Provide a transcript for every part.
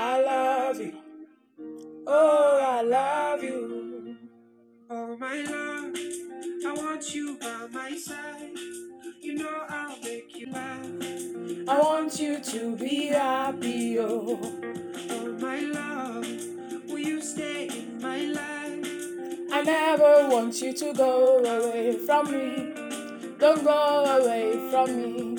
I love you. Oh, I love you. Oh, my love, I want you by my side. You know I'll make you laugh. I want you to be happy, oh. Oh, my love, will you stay in my life? I never want you to go away from me. Don't go away from me.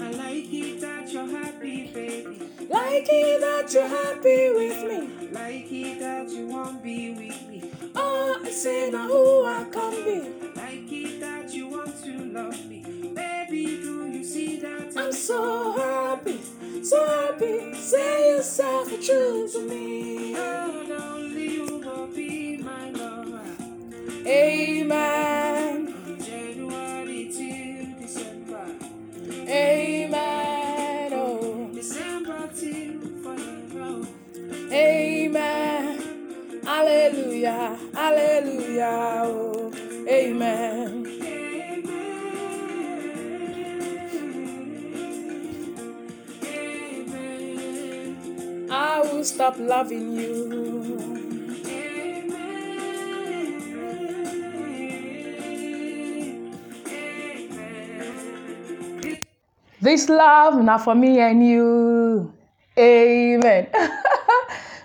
I like it that you're happy, baby. Like it that you're happy with me. Like it that you won't be with me. Oh, I say now who I can be. Like it that you want to love me. Baby, do you see that? I'm so happy, so happy. Say yourself for choosing me. Oh, only you will be my lover. Amen. From January till December. Amen. Oh. December till forever. Amen. Hallelujah. Hallelujah. Oh. Amen. Amen. Amen. I will stop loving you. This love now for me and you. Amen.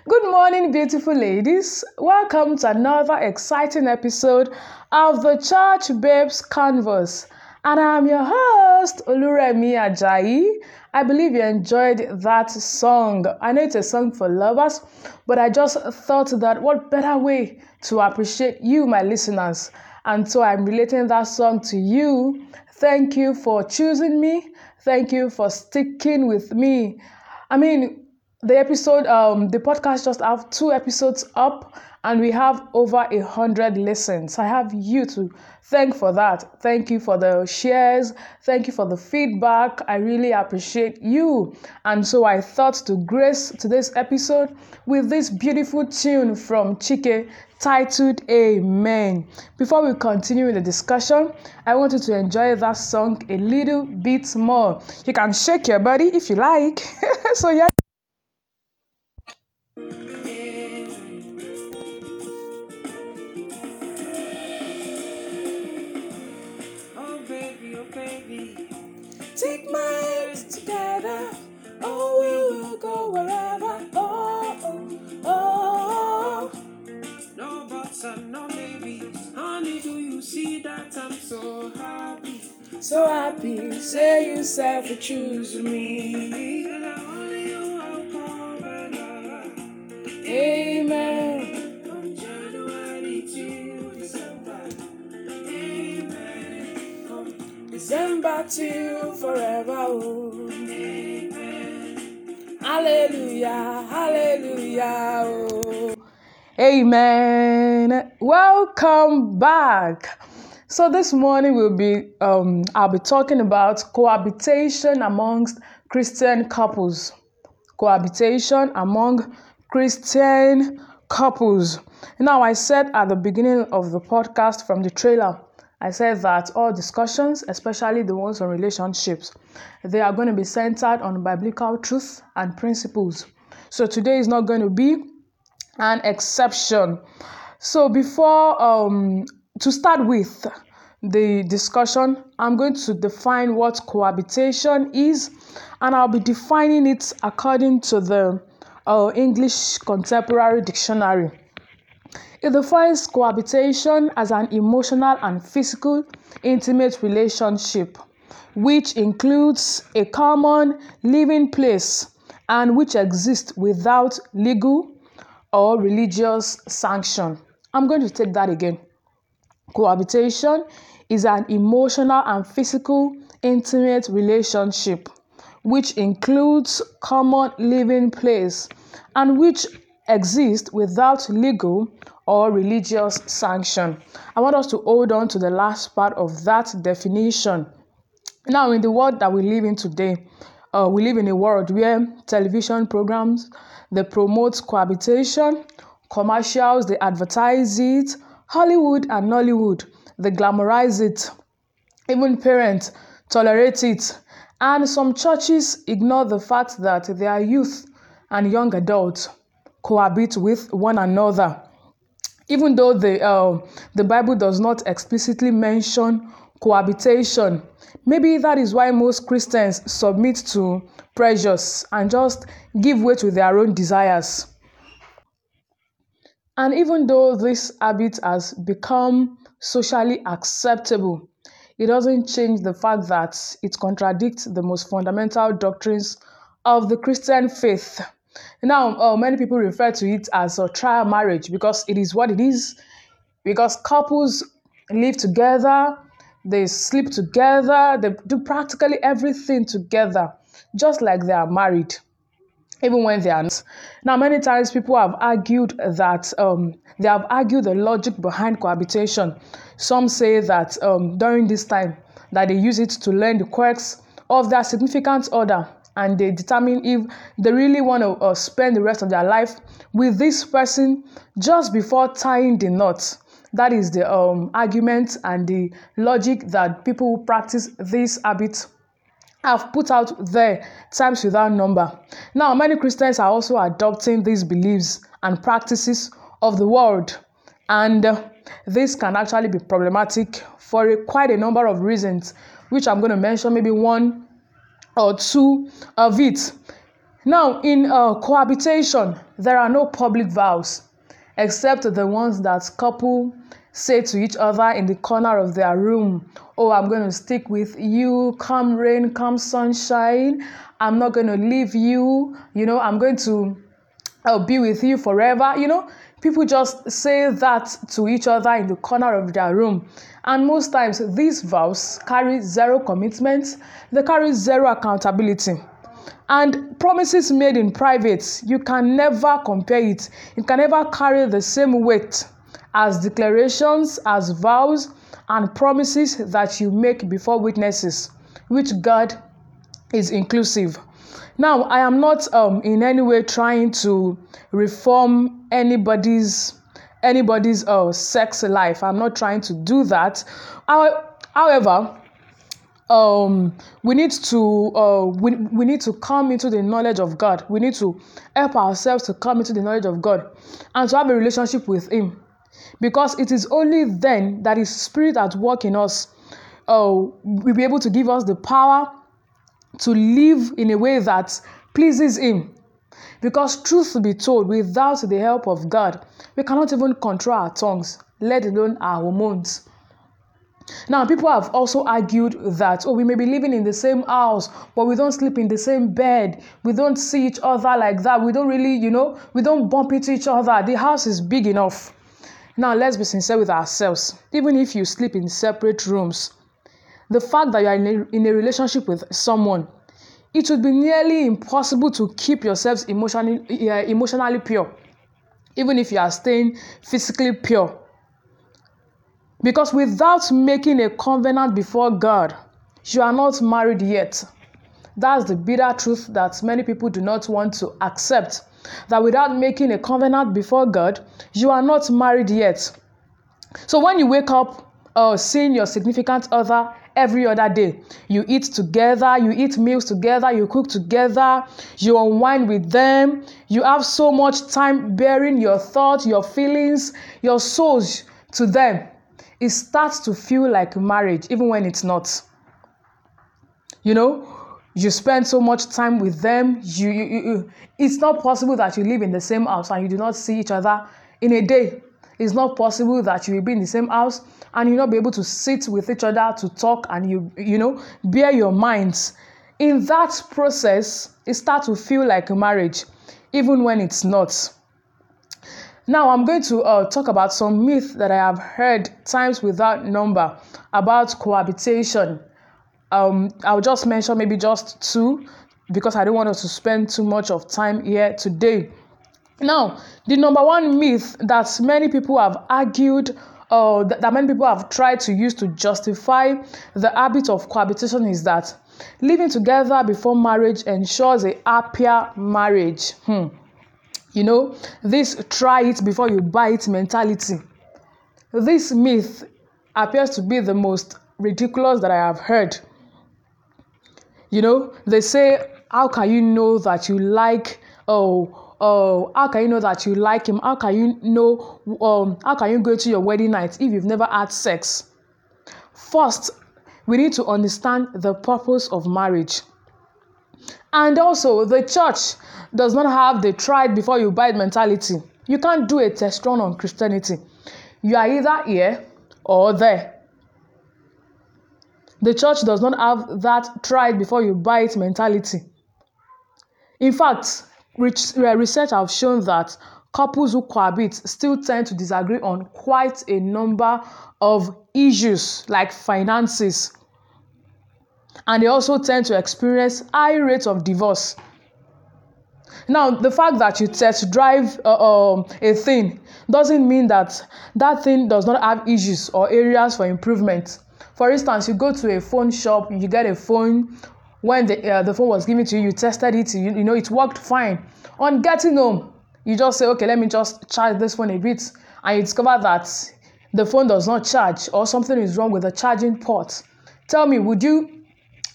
Good morning, beautiful ladies. Welcome to another exciting episode of the Church Babes Canvas. And I'm your host, Oluremi Ajayi. I believe you enjoyed that song. I know it's a song for lovers, but I just thought that what better way to appreciate you, my listeners. And so I'm relating that song to you. Thank you for choosing me. Thank you for sticking with me. I mean, the podcast just have 2 episodes up and we have over 100 listens. I have you to thank for that. Thank you for the shares. Thank you for the feedback. I really appreciate you. And so I thought to grace today's episode with this beautiful tune from Chike titled Amen. Before we continue with the discussion, I want you to enjoy that song a little bit more. You can shake your body if you like. So yeah. Take my hands together, oh, we will go wherever, oh, oh, oh, oh. No buts and no babies, honey, do you see that I'm so happy? So happy, say yourself for choosing me. Only you are forever. Amen. From January to December. Amen. From December to forever, oh. Amen. Hallelujah, hallelujah, oh. Amen. Welcome back. So this morning I'll be talking about cohabitation amongst Christian couples. Cohabitation among Christian couples. Now, I said at the beginning of the podcast from the trailer, I said that all discussions, especially the ones on relationships, they are going to be centered on biblical truth and principles. So today is not going to be an exception. So before to start with the discussion, I'm going to define what cohabitation is, and I'll be defining it according to the English Contemporary Dictionary. It defines cohabitation as an emotional and physical intimate relationship, which includes a common living place and which exists without legal or religious sanction. I'm going to take that again. Cohabitation is an emotional and physical intimate relationship, which includes common living place and which exists without legal or religious sanction. I want us to hold on to the last part of that definition. Now, in the world that we live in today, we live in a world where television programs, they promote cohabitation, commercials, they advertise it, Hollywood and Nollywood, they glamorize it, even parents tolerate it, and some churches ignore the fact that their youth and young adults cohabit with one another. Even though the Bible does not explicitly mention cohabitation, maybe that is why most Christians submit to pressures and just give way to their own desires. And even though this habit has become socially acceptable, it doesn't change the fact that it contradicts the most fundamental doctrines of the Christian faith. Now, many people refer to it as a trial marriage because it is what it is. Because couples live together, they sleep together, they do practically everything together, just like they are married, even when they are not. Now, many times people have argued that they have argued the logic behind cohabitation. Some say that during this time that they use it to learn the quirks of their significant other, and they determine if they really want to spend the rest of their life with this person just before tying the knot. That is the argument and the logic that people who practice this habit have put out there times without number. Now, many Christians are also adopting these beliefs and practices of the world, and this can actually be problematic for quite a number of reasons, which I'm going to mention maybe one or two of it. Now, in cohabitation, there are no public vows except the ones that couple say to each other in the corner of their room. Oh, I'm going to stick with you, come rain, come sunshine. I'm not going to leave you. You know, I'm going to be with you forever. You know, people just say that to each other in the corner of their room. And most times, these vows carry zero commitment. They carry zero accountability. And promises made in private, you can never compare it. You can never carry the same weight as declarations, as vows, and promises that you make before witnesses, which God is inclusive. Now, I am not in any way trying to reform anybody's sex life. I'm not trying to do that. However, we need to come into the knowledge of God. We need to help ourselves to come into the knowledge of God and to have a relationship with Him, because it is only then that His Spirit at work in us will be able to give us the power to live in a way that pleases Him. Because truth be told, without the help of God, we cannot even control our tongues, let alone our hormones. Now, people have also argued that, oh, we may be living in the same house, but we don't sleep in the same bed. We don't see each other like that. We don't really, we don't bump into each other. The house is big enough. Now, let's be sincere with ourselves. Even if you sleep in separate rooms, the fact that you are in a relationship with someone, it would be nearly impossible to keep yourselves emotionally pure, even if you are staying physically pure. Because without making a covenant before God, you are not married yet. That's the bitter truth that many people do not want to accept. That without making a covenant before God, you are not married yet. So when you wake up seeing your significant other every other day, you eat together, you eat meals together, you cook together, you unwind with them, you have so much time bearing your thoughts, your feelings, your souls to them. It starts to feel like marriage, even when it's not. You spend so much time with them. It's not possible that you live in the same house and you do not see each other in a day. It's not possible that you will be in the same house and you'll not be able to sit with each other to talk and you bear your minds. In that process, it starts to feel like marriage, even when it's not. Now, I'm going to talk about some myths that I have heard times without number about cohabitation. I'll just mention maybe just two because I don't want us to spend too much of time here today. Now, the number one myth that many people have argued that many people have tried to use to justify the habit of cohabitation is that living together before marriage ensures a happier marriage. This try it before you buy it mentality. This myth appears to be the most ridiculous that I have heard. They say, how can you know that you like oh, how can you know that you like him? How can you know, how can you go to your wedding night if you've never had sex? First, we need to understand the purpose of marriage. And also, the church does not have the try it before you buy it mentality. You can't do a test run on Christianity. You are either here or there. The church does not have that try it before you buy it mentality. In fact, research have shown that couples who cohabit still tend to disagree on quite a number of issues like finances. And they also tend to experience high rates of divorce. Now, the fact that you test drive a thing doesn't mean that that thing does not have issues or areas for improvement. For instance, you go to a phone shop, you get a phone. When the phone was given to you, you tested it, you know, it worked fine. On getting home, you just say, okay, let me just charge this phone a bit. And you discover that the phone does not charge or something is wrong with the charging port. Tell me, would you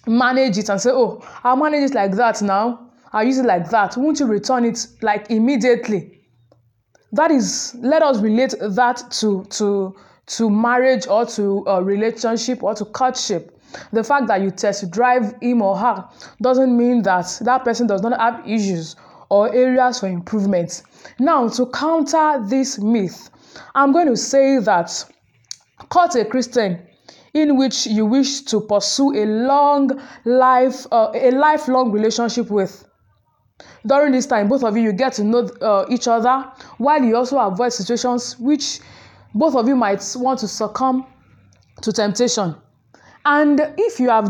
manage it and say, oh, I'll manage it like that now. I'll use it like that. Won't you return it like immediately? That is, let us relate that to marriage or to a relationship or to courtship. The fact that you test drive him or her doesn't mean that that person does not have issues or areas for improvement. Now, to counter this myth, I'm going to say that court a Christian in which you wish to pursue a lifelong relationship with. During this time, both of you get to know each other, while you also avoid situations which both of you might want to succumb to temptation. And if you have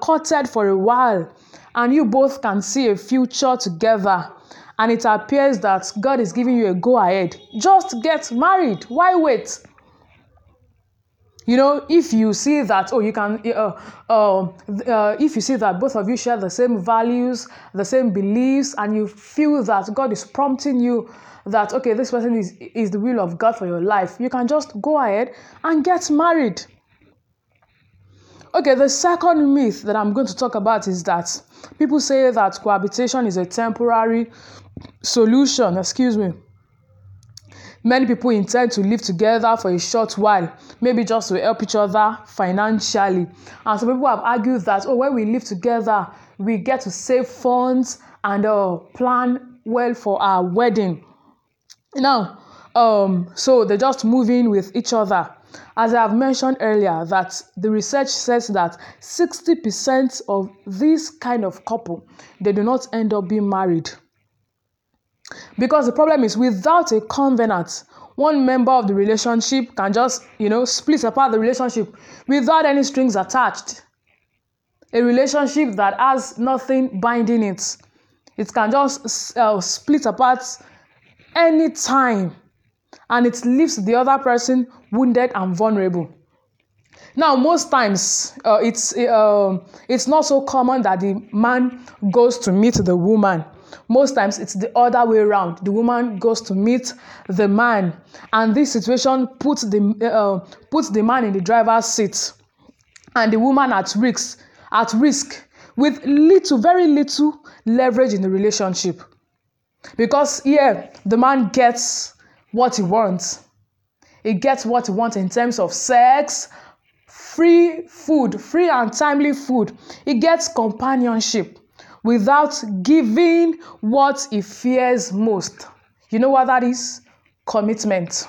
courted for a while and you both can see a future together and it appears that God is giving you a go-ahead, just get married. Why wait? You know, if you see that, oh, you can, if you see that both of you share the same values, the same beliefs, and you feel that God is prompting you that, okay, this person is the will of God for your life, you can just go ahead and get married. Okay, the second myth that I'm going to talk about is that people say that cohabitation is a temporary solution. Many people intend to live together for a short while, maybe just to help each other financially. And some people have argued that, oh, when we live together, we get to save funds and plan well for our wedding. Now, so they just move in with each other. As I have mentioned earlier, that the research says that 60% of this kind of couple, they do not end up being married. Because the problem is, without a covenant, one member of the relationship can just, you know, split apart the relationship without any strings attached. A relationship that has nothing binding it. It can just split apart any time. And it leaves the other person wounded and vulnerable. Now, most times, it's not so common that the man goes to meet the woman. Most times, it's the other way around. The woman goes to meet the man, and this situation puts the man in the driver's seat, and the woman at risk with very little leverage in the relationship, because here the man gets what he wants. He gets what he wants in terms of sex, free and timely food. He gets companionship without giving what he fears most. You know what that is? Commitment.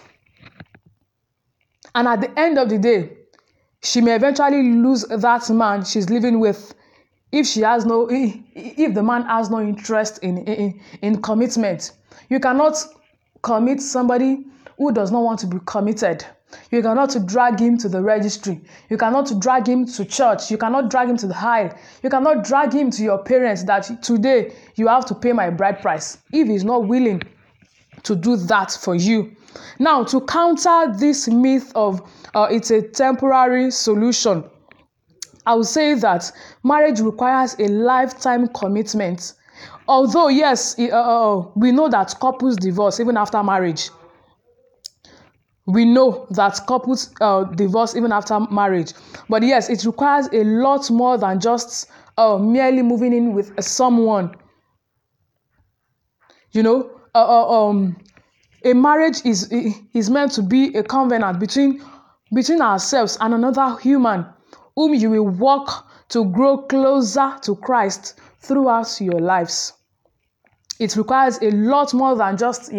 And at the end of the day, she may eventually lose that man she's living with if the man has no interest in commitment. You cannot commit somebody who does not want to be committed. You cannot drag him to the registry. You cannot drag him to church. You cannot drag him to the high. You cannot drag him to your parents that today you have to pay my bride price if he's not willing to do that for you. Now, to counter this myth of it's a temporary solution, I would say that marriage requires a lifetime commitment. Although, yes, we know that couples divorce even after marriage. We know that couples divorce even after marriage. But yes, it requires a lot more than just merely moving in with someone. You know, a marriage is meant to be a covenant between ourselves and another human, whom you will walk to grow closer to Christ throughout your lives. It requires a lot more than just,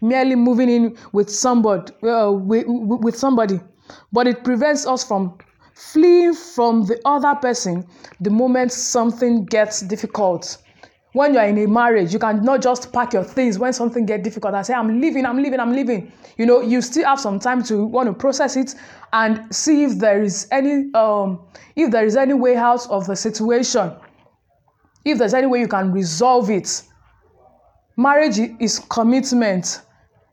merely moving in with somebody. But it prevents us from fleeing from the other person the moment something gets difficult. When you are in a marriage, you cannot just pack your things when something gets difficult and say, I'm leaving. You still have some time to want to process it and see if there is any way out of the situation, if there's any way you can resolve it. Marriage is commitment.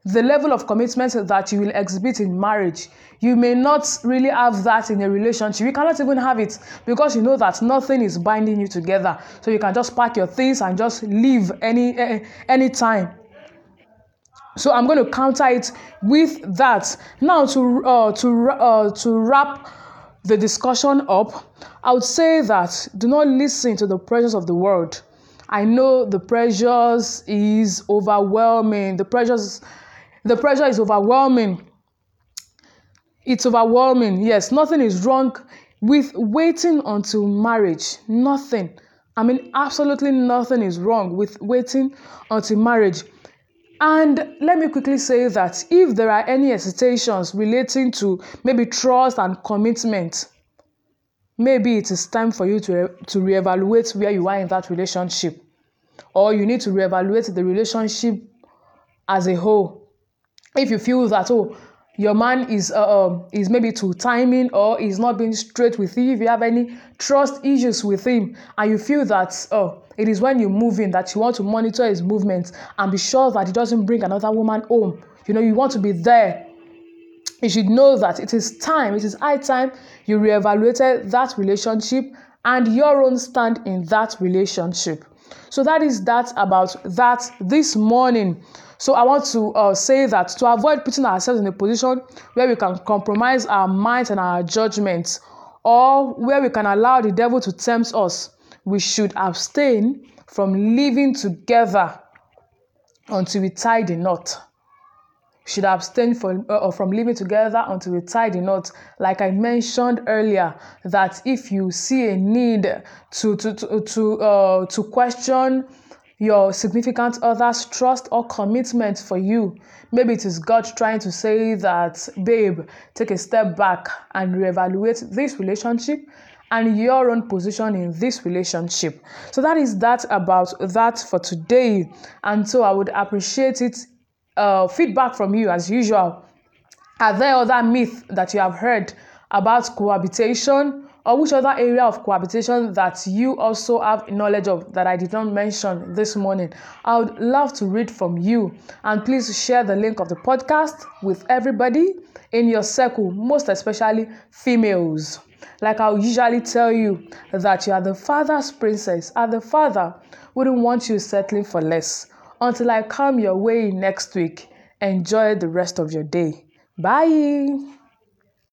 The level of commitment that you will exhibit in marriage, you may not really have that in a relationship. You cannot even have it because you know that nothing is binding you together. So you can just pack your things and just leave any time. So I'm going to counter it with that. Now to wrap the discussion up, I would say that do not listen to the pressures of the world. I know the pressures is overwhelming. The pressure is overwhelming. It's overwhelming. Yes, nothing is wrong with waiting until marriage. Nothing. Absolutely nothing is wrong with waiting until marriage. And let me quickly say that if there are any hesitations relating to maybe trust and commitment, maybe it is time for you to reevaluate where you are in that relationship, or you need to reevaluate the relationship as a whole. If you feel that your man is maybe too timing, or is not being straight with you, if you have any trust issues with him, and you feel that it is when you move in that you want to monitor his movements and be sure that he doesn't bring another woman home. You want to be there. You should know that it is high time you reevaluated that relationship and your own stand in that relationship. So that is that about that this morning. So I want to say that to avoid putting ourselves in a position where we can compromise our minds and our judgments, or where we can allow the devil to tempt us, we should abstain from living together until we tie the knot. Should abstain from living together until we tie the knot. Like I mentioned earlier, that if you see a need to question your significant other's trust or commitment for you, maybe it is God trying to say that, babe, take a step back and reevaluate this relationship and your own position in this relationship. So that is that about that for today. And so I would appreciate it. Feedback from you as usual. Are there other myths that you have heard about cohabitation, or which other area of cohabitation that you also have knowledge of that I did not mention this morning? I would love to read from you, and please share the link of the podcast with everybody in your circle, most especially females. Like I'll usually tell you that you are the father's princess, and the father wouldn't want you settling for less. Until I come your way next week, enjoy the rest of your day. Bye.